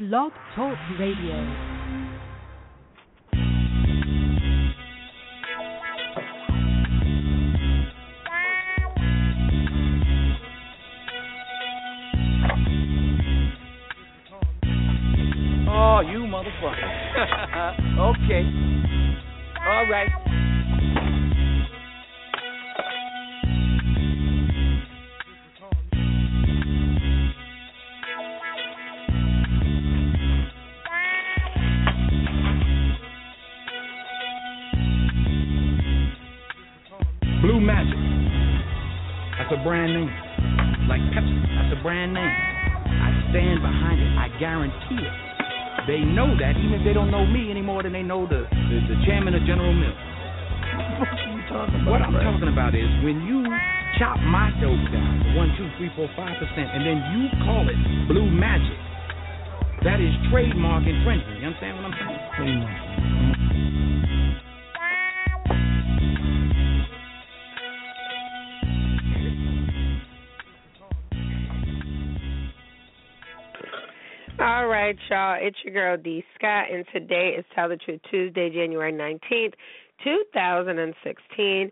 Blog Talk Radio. Okay. All right. Blue Magic. That's a brand name. Like Pepsi. That's a brand name. I stand behind it. I guarantee it. They know that, even if they don't know me any more than they know the chairman of General Mills. What are you talking about? What I'm talking about is when you chop my dope down 1, 2, 3, 4, 5%, and then you call it Blue Magic, that is trademark infringement. You understand what I'm saying? All right, y'all. It's your girl, D Scott, and today is Tell the Truth Tuesday, January 19th, 2016.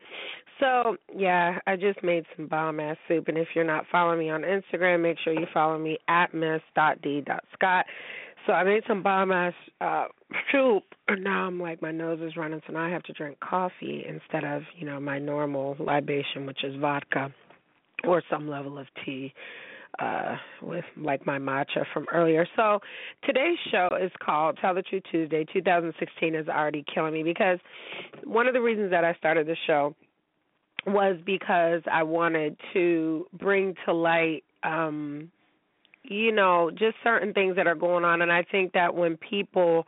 So, yeah, I just made some bomb-ass soup, and if you're not following me on Instagram, make sure you follow me at miss.d.scott. So I made some bomb-ass soup, and now I'm like, my nose is running, so now I have to drink coffee instead of, you know, my normal libation, which is vodka or some level of tea. With like my matcha from earlier. So today's show is called Tell the Truth Tuesday. 2016 is already killing me because one of the reasons that I started the show was because I wanted to bring to light, you know, just certain things that are going on. And I think that when people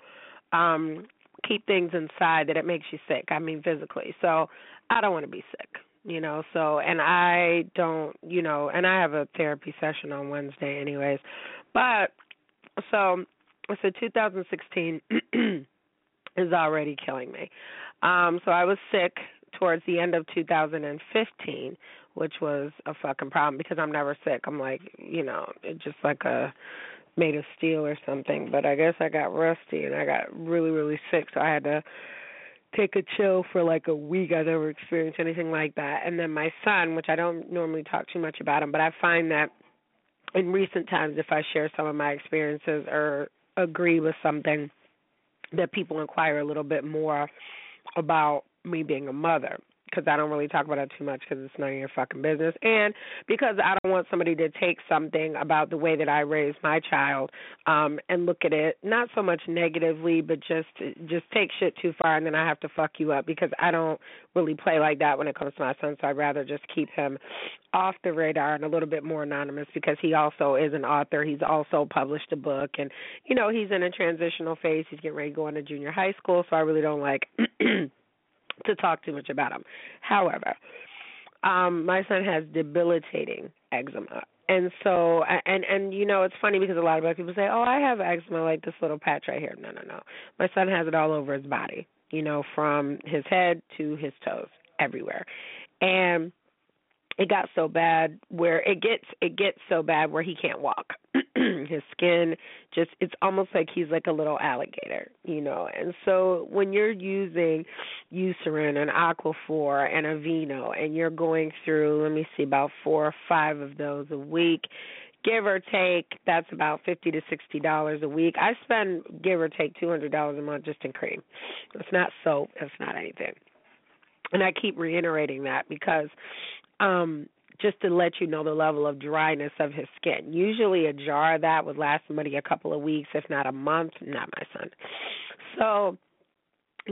keep things inside, that it makes you sick. I mean, physically. So I don't want to be sick. You know, so, and I don't, you know, and I have a therapy session on Wednesday anyways. But, so 2016 is already killing me. So I was sick towards the end of 2015, which was a fucking problem because I'm never sick. I'm like, you know, it's just like a made of steel or something. But I guess I got rusty and I got really, really sick, so I had to take a chill for like a week. I never experienced anything like that. And then my son, which I don't normally talk too much about him, but I find that in recent times, if I share some of my experiences or agree with something, that people inquire a little bit more about me being a mother, because I don't really talk about it too much because it's none of your fucking business. And because I don't want somebody to take something about the way that I raised my child and look at it, not so much negatively, but just take shit too far and then I have to fuck you up because I don't really play like that when it comes to my son. So I'd rather just keep him off the radar and a little bit more anonymous because he also is an author. He's also published a book and, you know, he's in a transitional phase. He's getting ready to go into junior high school. So I really don't like to talk too much about him. However, my son has debilitating eczema. And so, and you know, it's funny because a lot of black people say, oh, I have eczema, like this little patch right here. No. My son has it all over his body, you know, from his head to his toes, everywhere. And it got so bad where it gets so bad where he can't walk. His skin just, it's almost like he's like a little alligator, you know. And so when you're using Eucerin and Aquaphor and Aveeno and you're going through, let me see, about 4 or 5 of those a week, give or take, that's about $50 to $60 a week. I spend, give or take, $200 a month just in cream. It's not soap. It's not anything. And I keep reiterating that because just to let you know the level of dryness of his skin. Usually a jar of that would last somebody a couple of weeks, if not a month. Not my son. So,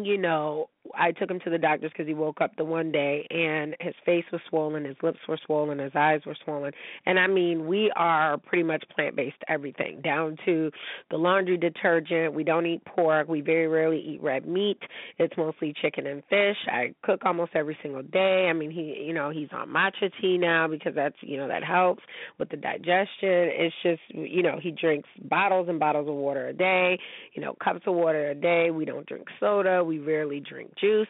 you know, I took him to the doctors because he woke up the one day and his face was swollen, his lips were swollen, his eyes were swollen. And, I mean, we are pretty much plant-based everything, down to the laundry detergent. We don't eat pork. We very rarely eat red meat. It's mostly chicken and fish. I cook almost every single day. I mean, he, you know, he's on matcha tea now because that's, you know, that helps with the digestion. It's just, you know, he drinks bottles and bottles of water a day, you know, cups of water a day. We don't drink soda. We rarely drink juice.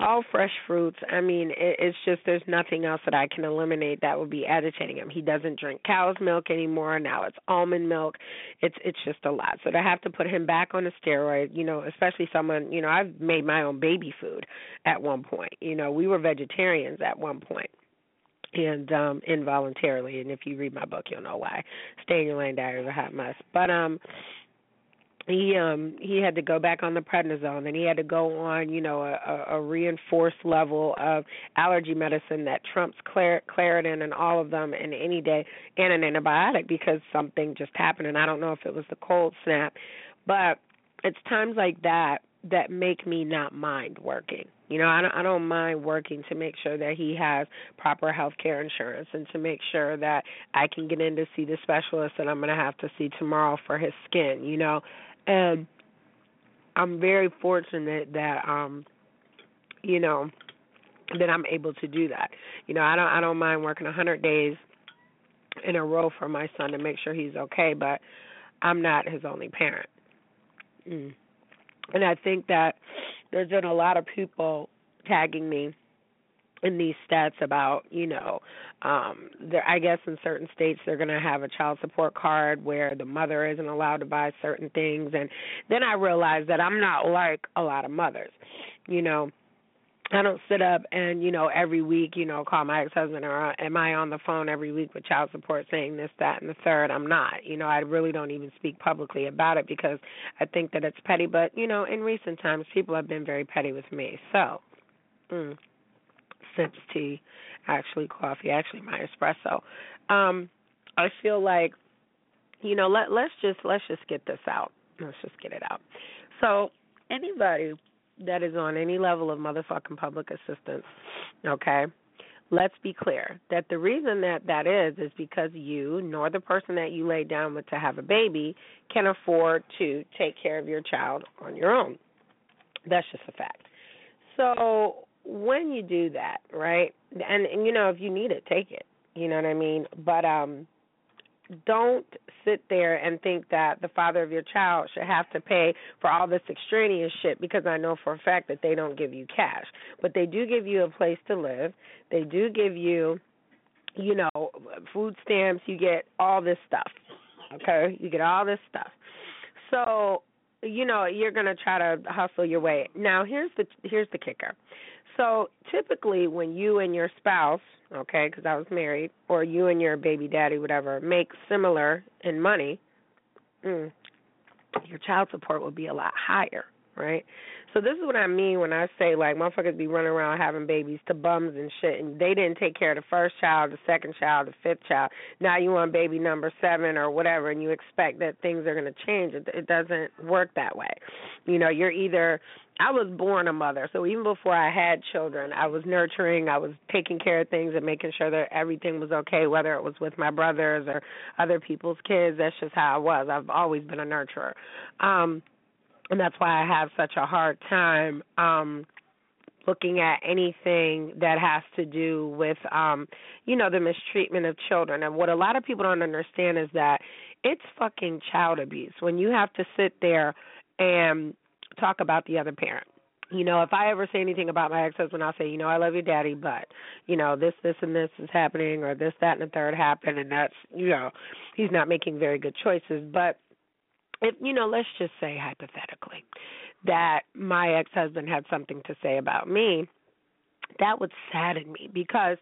all fresh fruits. I mean, it's just there's nothing else that I can eliminate that would be agitating him. He doesn't drink cow's milk anymore. Now it's almond milk. It's just a lot. So to have to put him back on a steroid, you know, especially someone, you know, I've made my own baby food at one point. You know, we were vegetarians at one point. And involuntarily, and if you read my book, you'll know why. Stay in Your Lane Diary is a hot mess. But he had to go back on the prednisone, and he had to go on, you know, a reinforced level of allergy medicine that trumps Claritin and all of them in any day, and an antibiotic because something just happened, and I don't know if it was the cold snap. But it's times like that that make me not mind working. You know, I don't mind working to make sure that he has proper health care insurance and to make sure that I can get in to see the specialist that I'm going to have to see tomorrow for his skin, you know. And I'm very fortunate that, you know, that I'm able to do that. You know, I don't mind working 100 days in a row for my son to make sure he's okay, but I'm not his only parent. And I think that there's been a lot of people tagging me in these stats about, you know, I guess in certain states they're going to have a child support card where the mother isn't allowed to buy certain things. And then I realized that I'm not like a lot of mothers. You know, I don't sit up and, you know, every week, you know, call my ex-husband or am I on the phone every week with child support saying this, that, and the third. I'm not. You know, I really don't even speak publicly about it because I think that it's petty. But, you know, in recent times, people have been very petty with me. So, sips tea, actually coffee, actually my espresso. I feel like, you know, let's just get this out. Let's just get it out. So anybody that is on any level of motherfucking public assistance, okay, let's be clear that the reason that is because you nor the person that you lay down with to have a baby can afford to take care of your child on your own. That's just a fact. So when you do that, right, and you know, if you need it, take it. You know what I mean? But don't sit there and think that the father of your child should have to pay for all this extraneous shit, because I know for a fact that they don't give you cash. But they do give you a place to live. They do give you, you know, food stamps. You get all this stuff, okay? You get all this stuff. So, you know, you're going to try to hustle your way. Now, here's the kicker. So typically when you and your spouse, okay, because I was married, or you and your baby daddy, whatever, make similar in money, your child support will be a lot higher, right? So this is what I mean when I say, like, motherfuckers be running around having babies to bums and shit, and they didn't take care of the first child, the second child, the fifth child. Now you on baby number 7 or whatever, and you expect that things are going to change. It doesn't work that way. You know, you're either... I was born a mother, so even before I had children, I was nurturing, I was taking care of things and making sure that everything was okay, whether it was with my brothers or other people's kids. That's just how I was. I've always been a nurturer. And that's why I have such a hard time looking at anything that has to do with, you know, the mistreatment of children. And what a lot of people don't understand is that it's fucking child abuse when you have to sit there and talk about the other parent. You know, if I ever say anything about my ex-husband, I'll say, you know, I love your daddy, but, you know, this and this is happening, or this, that, and the third happened, and that's, you know, he's not making very good choices. But, if, you know, let's just say hypothetically that my ex-husband had something to say about me, that would sadden me because,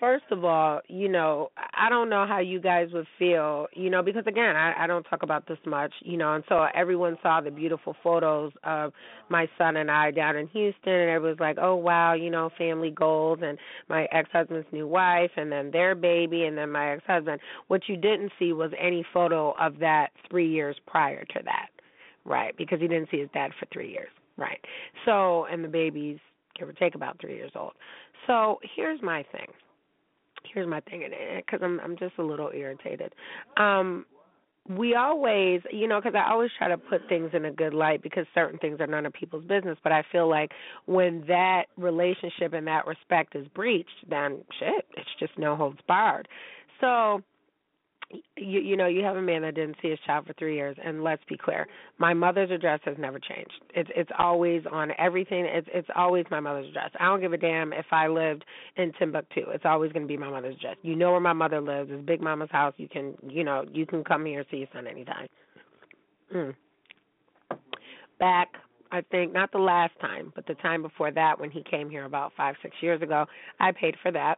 first of all, you know, I don't know how you guys would feel, you know, because, again, I don't talk about this much, you know, and so everyone saw the beautiful photos of my son and I down in Houston, and everyone's like, oh, wow, you know, family goals, and my ex-husband's new wife, and then their baby, and then my ex-husband. What you didn't see was any photo of that 3 years prior to that, right, because he didn't see his dad for 3 years, right. So, and the baby's give or take about 3 years old. So here's my thing. Here's my thing, because I'm just a little irritated. We always, you know, because I always try to put things in a good light because certain things are none of people's business, but I feel like when that relationship and that respect is breached, then shit, it's just no holds barred. So you know, you have a man that didn't see his child for 3 years, and let's be clear, my mother's address has never changed. It's always on everything. It's always my mother's address. I don't give a damn if I lived in Timbuktu. It's always going to be my mother's address. You know where my mother lives. It's Big Mama's house. You can come here and see your son anytime. Back, I think, not the last time, but the time before that when he came here about 5-6 years ago, I paid for that.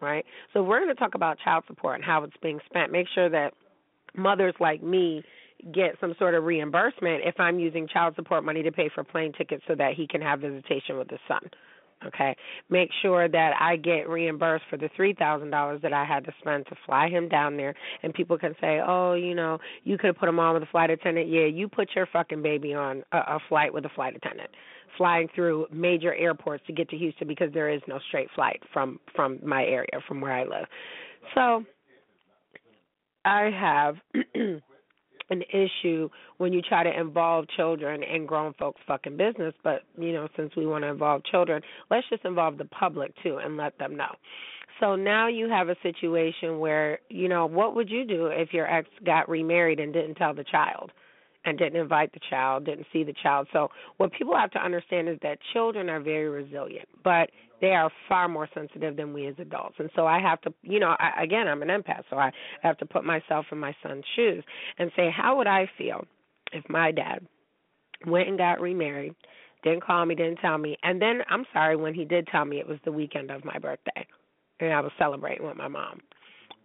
Right? So we're going to talk about child support and how it's being spent. Make sure that mothers like me get some sort of reimbursement if I'm using child support money to pay for plane tickets so that he can have visitation with his son. Okay? Make sure that I get reimbursed for the $3,000 that I had to spend to fly him down there. And people can say, oh, you know, you could have put him on with a flight attendant. Yeah, you put your fucking baby on a flight with a flight attendant, flying through major airports to get to Houston because there is no straight flight from my area, from where I live. So I have an issue when you try to involve children in grown folks' fucking business, but, you know, since we want to involve children, let's just involve the public, too, and let them know. So now you have a situation where, you know, what would you do if your ex got remarried and didn't tell the child? And didn't invite the child, didn't see the child. So what people have to understand is that children are very resilient, but they are far more sensitive than we as adults. And so I have to, you know, again, I'm an empath, so I have to put myself in my son's shoes and say, how would I feel if my dad went and got remarried, didn't call me, didn't tell me, and then, I'm sorry, when he did tell me, it was the weekend of my birthday, and I was celebrating with my mom.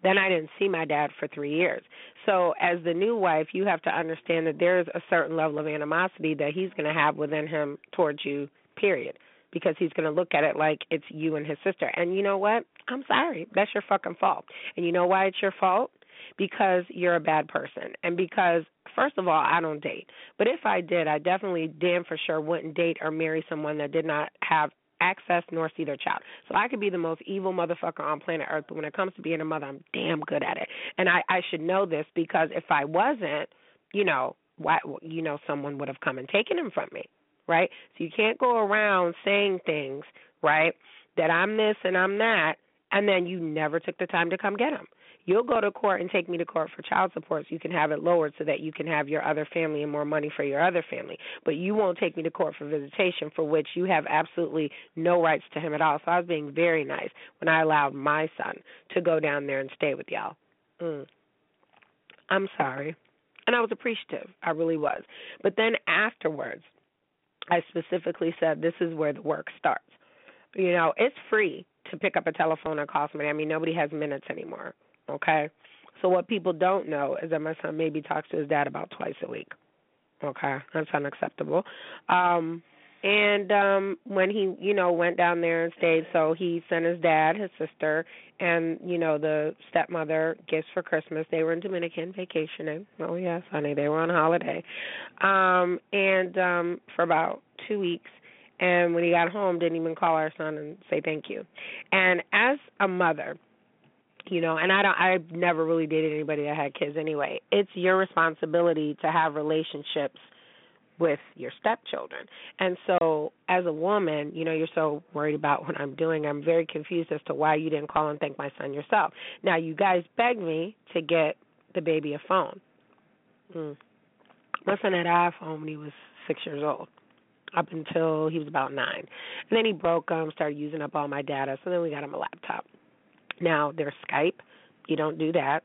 Then I didn't see my dad for 3 years. So as the new wife, you have to understand that there's a certain level of animosity that he's going to have within him towards you, period, because he's going to look at it like it's you and his sister. And you know what? I'm sorry. That's your fucking fault. And you know why it's your fault? Because you're a bad person. And because, first of all, I don't date. But if I did, I definitely damn for sure wouldn't date or marry someone that did not have access nor see their child. So I could be the most evil motherfucker on planet Earth, but when it comes to being a mother, I'm damn good at it. And I should know this, because if I wasn't, you know, why, you know, someone would have come and taken him from me, right? So you can't go around saying things, right, that I'm this and I'm that, and then you never took the time to come get him. You'll go to court and take me to court for child support so you can have it lowered so that you can have your other family and more money for your other family. But you won't take me to court for visitation, for which you have absolutely no rights to him at all. So I was being very nice when I allowed my son to go down there and stay with y'all. I'm sorry. And I was appreciative. I really was. But then afterwards, I specifically said, this is where the work starts. You know, it's free to pick up a telephone and call somebody. I mean, nobody has minutes anymore. Okay, so what people don't know is that my son maybe talks to his dad about twice a week. Okay, that's unacceptable. When he, you know, went down there and stayed, so he sent his dad, his sister, and, you know, the stepmother gifts for Christmas. They were in Dominican vacationing. Oh, yes, honey, they were on holiday. For about 2 weeks. And when he got home, didn't even call our son and say thank you. And as a mother, you know, and I've never really dated anybody that had kids anyway. It's your responsibility to have relationships with your stepchildren. And so as a woman, you know, you're so worried about what I'm doing. I'm very confused as to why you didn't call and thank my son yourself. Now, you guys begged me to get the baby a phone. My son had an iPhone when he was 6 years old, up until he was about 9. And then he broke him, started using up all my data, so then we got him a laptop. Now, there's Skype. You don't do that.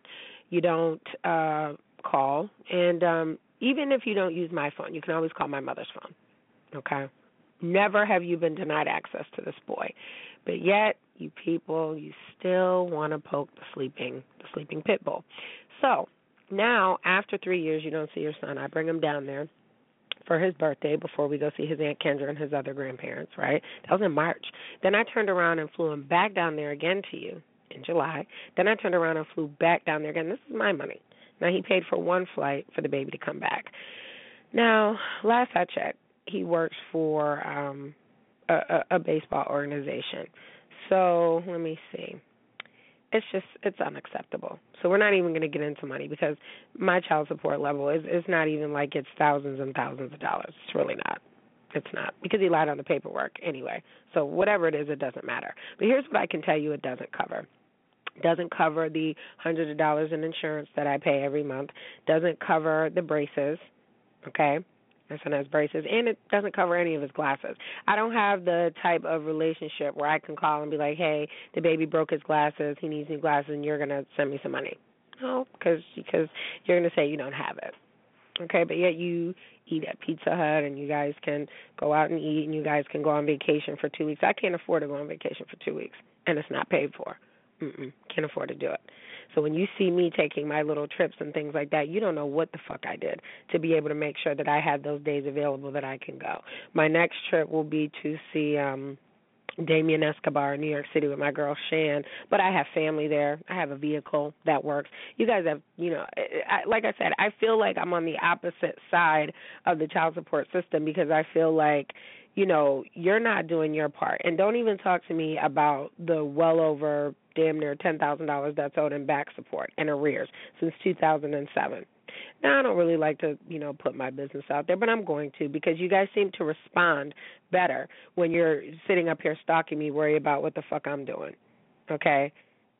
You don't call. And even if you don't use my phone, you can always call my mother's phone, okay? Never have you been denied access to this boy. But yet, you people, you still want to poke the sleeping pit bull. So now, after 3 years, you don't see your son. I bring him down there for his birthday before we go see his Aunt Kendra and his other grandparents, right? That was in March. Then I turned around and flew him back down there again to you in July. Then I turned around and flew back down there again. This is my money. Now, he paid for one flight for the baby to come back. Now, last I checked, he works for a baseball organization. So let me see. It's unacceptable. So we're not even going to get into money, because my child support level is not even like it's thousands and thousands of dollars. It's really not. It's not, because he lied on the paperwork anyway. So whatever it is, it doesn't matter. But here's what I can tell you it doesn't cover. doesn't cover the hundreds of dollars in insurance that I pay every month, doesn't cover the braces, okay? My son has braces, and it doesn't cover any of his glasses. I don't have the type of relationship where I can call and be like, hey, the baby broke his glasses, he needs new glasses, and you're going to send me some money. No, because you're going to say you don't have it. Okay, but yet you eat at Pizza Hut, and you guys can go out and eat, and you guys can go on vacation for 2 weeks. I can't afford to go on vacation for 2 weeks, and it's not paid for. Can't afford to do it. So when you see me taking my little trips and things like that, you don't know what the fuck I did to be able to make sure that I had those days available that I can go. My next trip will be to see Damien Escobar in New York City with my girl Shan, but I have family there. I have a vehicle that works. You guys have, you know, like I said, I feel like I'm on the opposite side of the child support system because I feel like, you know, you're not doing your part. And don't even talk to me about the well over damn near $10,000 that's owed in back support and arrears since 2007. Now, I don't really like to, you know, put my business out there, but I'm going to because you guys seem to respond better when you're sitting up here stalking me, worry about what the fuck I'm doing, okay?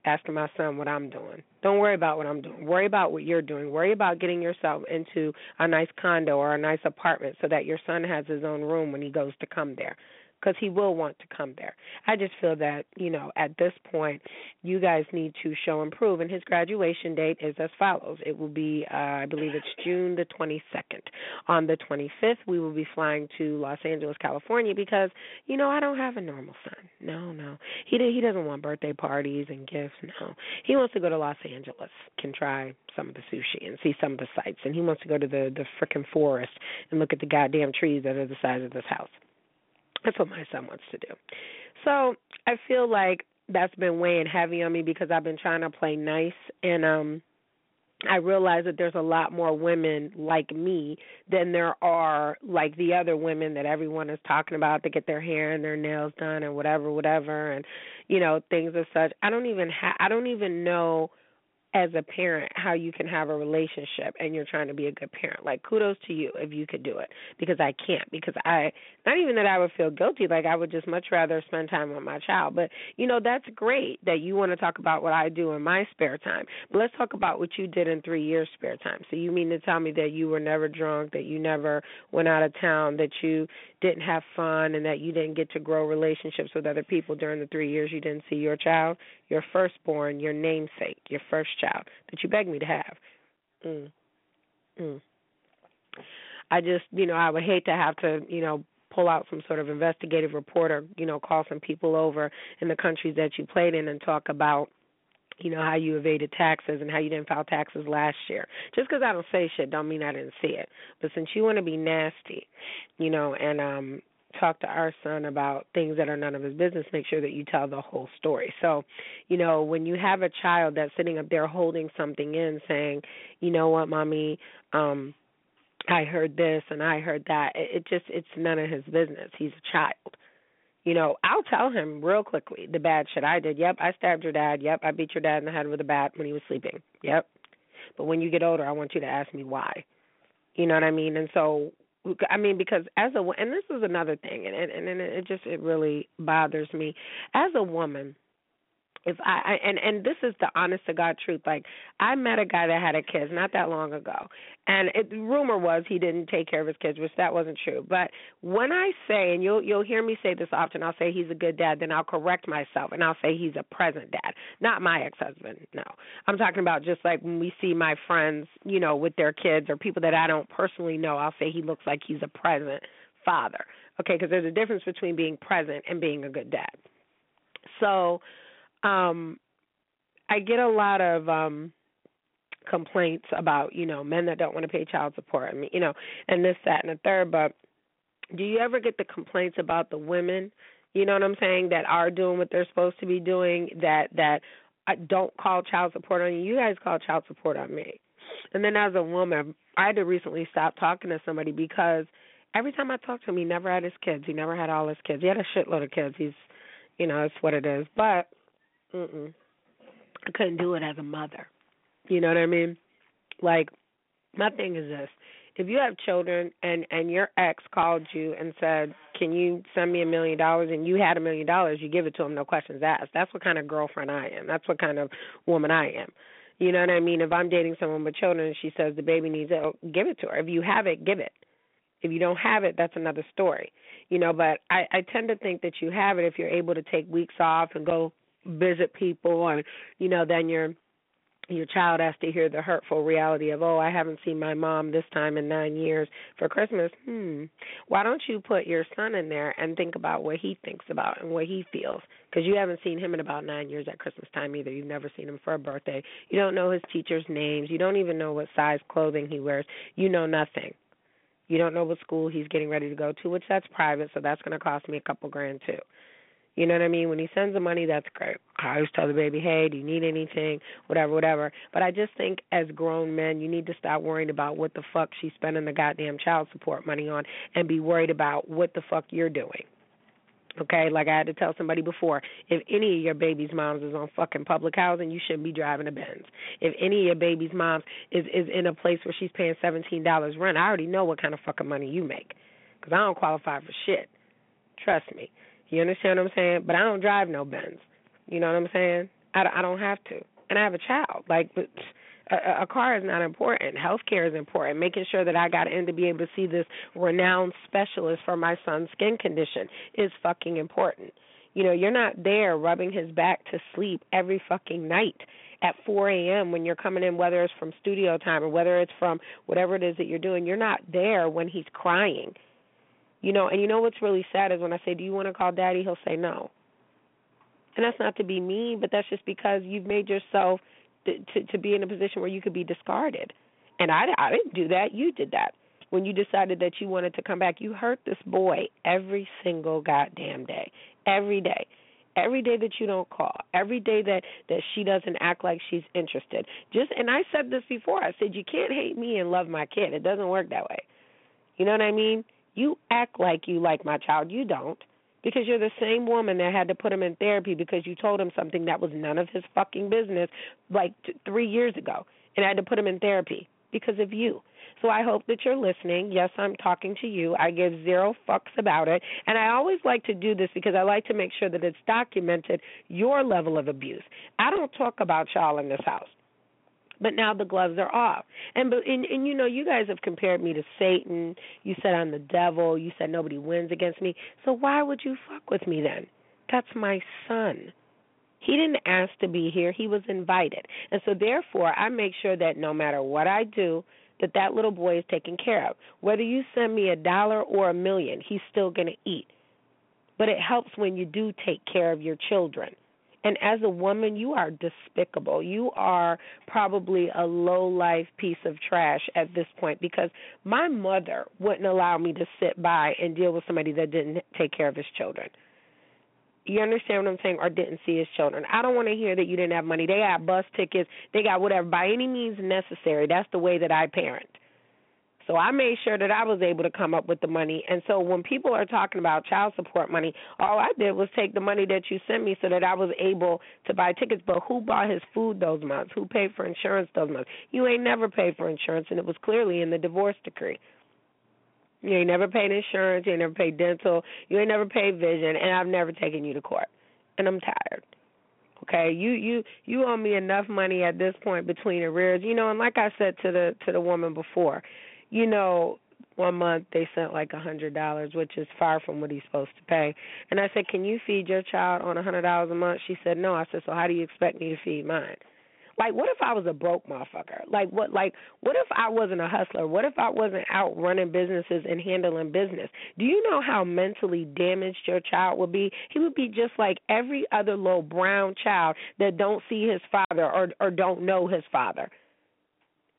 Asking my son what I'm doing. Don't worry about what I'm doing. Worry about what you're doing. Worry about getting yourself into a nice condo or a nice apartment so that your son has his own room when he goes to come there, because he will want to come there. I just feel that, you know, at this point, you guys need to show and prove. And his graduation date is as follows. It will be, I believe it's June the 22nd. On the 25th, we will be flying to Los Angeles, California, because, you know, I don't have a normal son. No. He doesn't want birthday parties and gifts, no. He wants to go to Los Angeles, can try some of the sushi and see some of the sights. And he wants to go to the frickin' forest and look at the goddamn trees that are the size of this house. That's what my son wants to do. So I feel like that's been weighing heavy on me because I've been trying to play nice, and I realize that there's a lot more women like me than there are like the other women that everyone is talking about to get their hair and their nails done and whatever, and, you know, things of such. I don't even know as a parent how you can have a relationship and you're trying to be a good parent. Like, kudos to you if you could do it, because I can't, because not even that I would feel guilty, like I would just much rather spend time with my child. But, you know, that's great that you want to talk about what I do in my spare time, but let's talk about what you did in 3 years spare time. So you mean to tell me that you were never drunk, that you never went out of town, that you didn't have fun, and that you didn't get to grow relationships with other people during the 3 years you didn't see your child, your firstborn, your namesake, your first child that you begged me to have? I just, you know, I would hate to have to, you know, pull out some sort of investigative report or, you know, call some people over in the countries that you played in and talk about, you know, how you evaded taxes and how you didn't file taxes last year. Just because I don't say shit don't mean I didn't see it. But since you want to be nasty, you know, and talk to our son about things that are none of his business, make sure that you tell the whole story. So, you know, when you have a child that's sitting up there holding something in, saying, you know what, mommy, I heard this and I heard that, it's none of his business. He's a child. You know, I'll tell him real quickly the bad shit I did. Yep, I stabbed your dad. Yep, I beat your dad in the head with a bat when he was sleeping. Yep. But when you get older, I want you to ask me why. You know what I mean? And so, I mean, because and this is another thing, and it really bothers me. As a woman, if I this is the honest to God truth. Like, I met a guy that had a kid not that long ago, and the rumor was he didn't take care of his kids, which that wasn't true. But when I say, and you'll hear me say this often, I'll say he's a good dad, then I'll correct myself and I'll say he's a present dad, not my ex-husband. No, I'm talking about just like when we see my friends, you know, with their kids or people that I don't personally know, I'll say he looks like he's a present father. Okay, because there's a difference between being present and being a good dad. So, I get a lot of complaints about, you know, men that don't want to pay child support, I mean, you know, and this, that, and the third. But do you ever get the complaints about the women, you know what I'm saying, that are doing what they're supposed to be doing, that don't call child support on you? You guys call child support on me. And then as a woman, I had to recently stop talking to somebody because every time I talked to him, he never had his kids. He never had all his kids. He had a shitload of kids. He's, you know, it's what it is. But I couldn't do it as a mother. You know what I mean? Like, My thing is this. If you have children and your ex called you and said, can you send me $1 million, and you had $1 million, you give it to him, no questions asked. That's what kind of girlfriend I am. That's what kind of woman I am. You know what I mean? If I'm dating someone with children and she says the baby needs it, oh, give it to her. If you have it, give it. If you don't have it, that's another story. You know, but I tend to think that you have it if you're able to take weeks off and go visit people, and, you know, then your child has to hear the hurtful reality of, oh, I haven't seen my mom this time in 9 years for Christmas. Why don't you put your son in there and think about what he thinks about and what he feels? Because you haven't seen him in about 9 years at Christmas time either. You've never seen him for a birthday. You don't know his teachers' names. You don't even know what size clothing he wears. You know nothing. You don't know what school he's getting ready to go to, which that's private, so that's going to cost me $2,000 too. You know what I mean? When he sends the money, that's great. I always tell the baby, hey, do you need anything, whatever, whatever. But I just think as grown men, you need to stop worrying about what the fuck she's spending the goddamn child support money on and be worried about what the fuck you're doing. Okay, like I had to tell somebody before, if any of your baby's moms is on fucking public housing, you shouldn't be driving a Benz. If any of your baby's moms is in a place where she's paying $17 rent, I already know what kind of fucking money you make because I don't qualify for shit. Trust me. You understand what I'm saying? But I don't drive no Benz. You know what I'm saying? I don't have to. And I have a child. Like, a car is not important. Healthcare is important. Making sure that I got in to be able to see this renowned specialist for my son's skin condition is fucking important. You know, you're not there rubbing his back to sleep every fucking night at 4 a.m. when you're coming in, whether it's from studio time or whether it's from whatever it is that you're doing. You're not there when he's crying. You know, and you know what's really sad is when I say, do you want to call daddy? He'll say no. And that's not to be mean, but that's just because you've made yourself to be in a position where you could be discarded. And I didn't do that. You did that. When you decided that you wanted to come back, you hurt this boy every single goddamn day, every day. Every day that you don't call, every day that she doesn't act like she's interested. And I said this before. I said, you can't hate me and love my kid. It doesn't work that way. You know what I mean? You act like you like my child. You don't, because you're the same woman that had to put him in therapy because you told him something that was none of his fucking business like 3 years ago, and I had to put him in therapy because of you. So I hope that you're listening. Yes, I'm talking to you. I give zero fucks about it, and I always like to do this because I like to make sure that it's documented, your level of abuse. I don't talk about y'all in this house. But now the gloves are off. And you know, you guys have compared me to Satan. You said I'm the devil. You said nobody wins against me. So why would you fuck with me then? That's my son. He didn't ask to be here. He was invited. And so therefore, I make sure that no matter what I do, that little boy is taken care of. Whether you send me $1 or $1 million, he's still going to eat. But it helps when you do take care of your children. And as a woman, you are despicable. You are probably a low-life piece of trash at this point because my mother wouldn't allow me to sit by and deal with somebody that didn't take care of his children. You understand what I'm saying? Or didn't see his children. I don't want to hear that you didn't have money. They got bus tickets. They got whatever. By any means necessary, that's the way that I parent. So I made sure that I was able to come up with the money. And so when people are talking about child support money, all I did was take the money that you sent me so that I was able to buy tickets. But who bought his food those months? Who paid for insurance those months? You ain't never paid for insurance, and it was clearly in the divorce decree. You ain't never paid insurance. You ain't never paid dental. You ain't never paid vision, and I've never taken you to court. And I'm tired. Okay, you owe me enough money at this point between arrears. You know, and like I said to the woman before, you know, one month they sent like $100, which is far from what he's supposed to pay. And I said, can you feed your child on $100 a month? She said, no. I said, so how do you expect me to feed mine? Like, what if I was a broke motherfucker? Like, what if I wasn't a hustler? What if I wasn't out running businesses and handling business? Do you know how mentally damaged your child would be? He would be just like every other little brown child that don't see his father or don't know his father.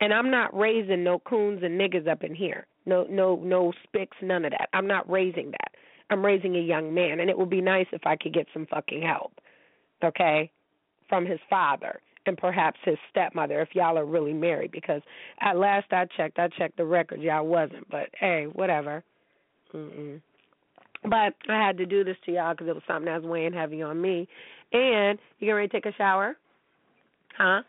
And I'm not raising no coons and niggas up in here. No spics, none of that. I'm not raising that. I'm raising a young man, and it would be nice if I could get some fucking help, okay, from his father and perhaps his stepmother if y'all are really married, because at last I checked the record. Y'all wasn't, but, hey, whatever. But I had to do this to y'all because it was something that was weighing heavy on me. And you getting ready to take a shower? Huh?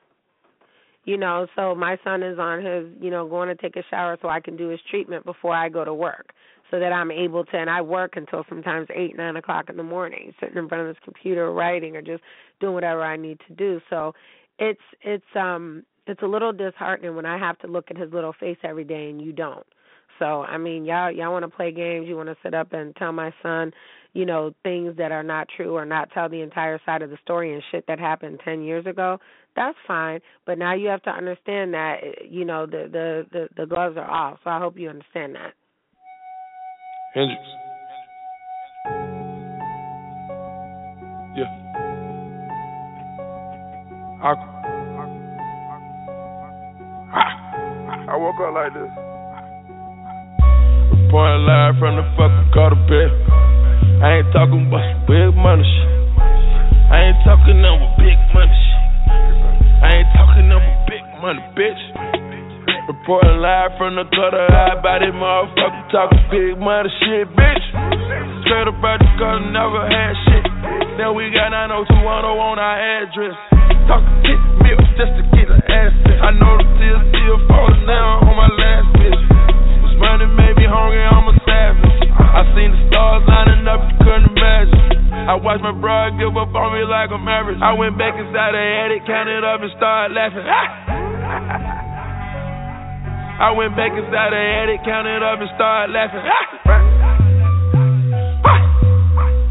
you know, so my son is on his, you know, going to take a shower so I can do his treatment before I go to work so that I'm able to, and I work until sometimes 8, 9 o'clock in the morning, sitting in front of this computer writing or just doing whatever I need to do. So it's a little disheartening when I have to look at his little face every day and you don't. So, I mean, y'all want to play games, you want to sit up and tell my son, you know, things that are not true or not tell the entire side of the story and shit that happened 10 years ago, that's fine. But now you have to understand that, you know, the gloves are off. So I hope you understand that. Hendrix. Yeah. I woke up like this. Point live from the fucking car to bed. I ain't talking about some big money shit. I ain't talking about big money shit. I ain't talking about big money, bitch. Reporting live from the gutter, high body motherfucker talking big money shit, bitch. Straight up out the gutter, never had shit. Now we got 90210 on our address. Talking kick milk just to get an asset. I know the deal still falling down on my last bitch. Money made me hungry, I'm a savage. I seen the stars lining up, you couldn't imagine. I watched my bro give up on me like a marriage. I went back inside the attic, counted up and started laughing. I went back inside the attic, counted up and started laughing.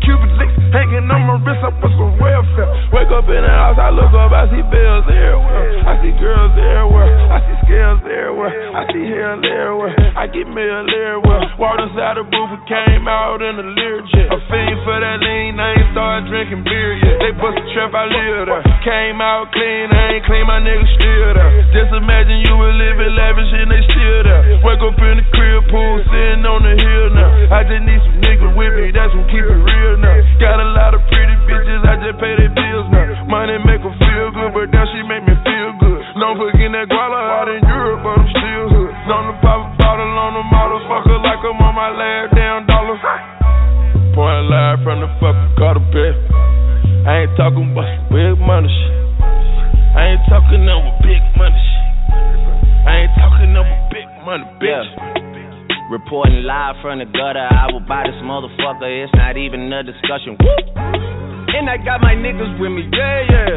Cupid licks hanging on my wrist, I put some welfare. Wake up in the house, I look up, I see bells everywhere. I see girls everywhere, I see scales everywhere, I see hell everywhere. I get mail everywhere. Walked inside the booth and came out in the lyric jet. A fiend for that lean, I ain't started drinking beer yet. They bust a trap, I live there. Came out clean, I ain't clean, my niggas still there. Just imagine you were living lavish and they still there. Wake up in the crib pool, sitting on the hill now. I just need some niggas with me, that's what keep it real now. Got a lot of pretty bitches, I just pay their bills now. Money make her feel good, but now she make me feel good. Don't forget that guala out in Europe, but I'm still hood. Don't pop a bottle on the motherfucker like I'm on my last damn dollar. Point live from the fucking car to bed. I ain't talking about some big money shit. I ain't talking about big money shit. I ain't talking about big money, bitch. Yeah. Reporting live from the gutter. I will buy this motherfucker. It's not even a discussion. Woo! And I got my niggas with me. Yeah, yeah.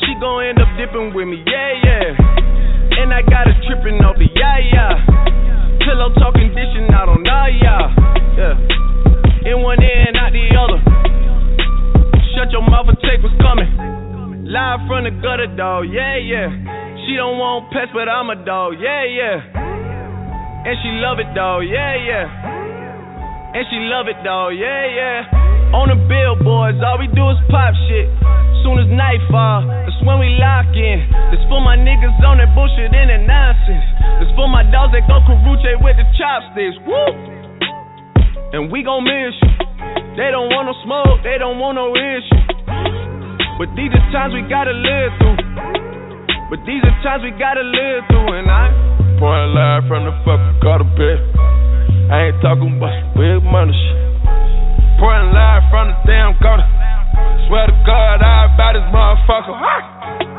She gon' end up dipping with me, yeah, yeah. And I got her trippin' over, yeah, yeah. Pillow talking, dishing out on all, yeah, yeah. In one ear and out the other. Shut your mouth and take what's coming. Live from the gutter, dog, yeah, yeah. She don't want pets, but I'm a dog, yeah, yeah. And she love it, dog, yeah, yeah. And she love it, dog, yeah, yeah. On the billboards, all we do is pop shit. Soon as nightfall, that's when we lock in. That's for my niggas on that bullshit and that nonsense. That's for my dogs that go caruche with the chopsticks. Woo! And we gon' miss you. They don't want no smoke, they don't want no issue. But these are times we gotta live through. But these are times we gotta live through. And I point live from the fucking car to bed. I ain't talking about some big money shit. Point live from the damn gutter. Swear to God, I about this motherfucker.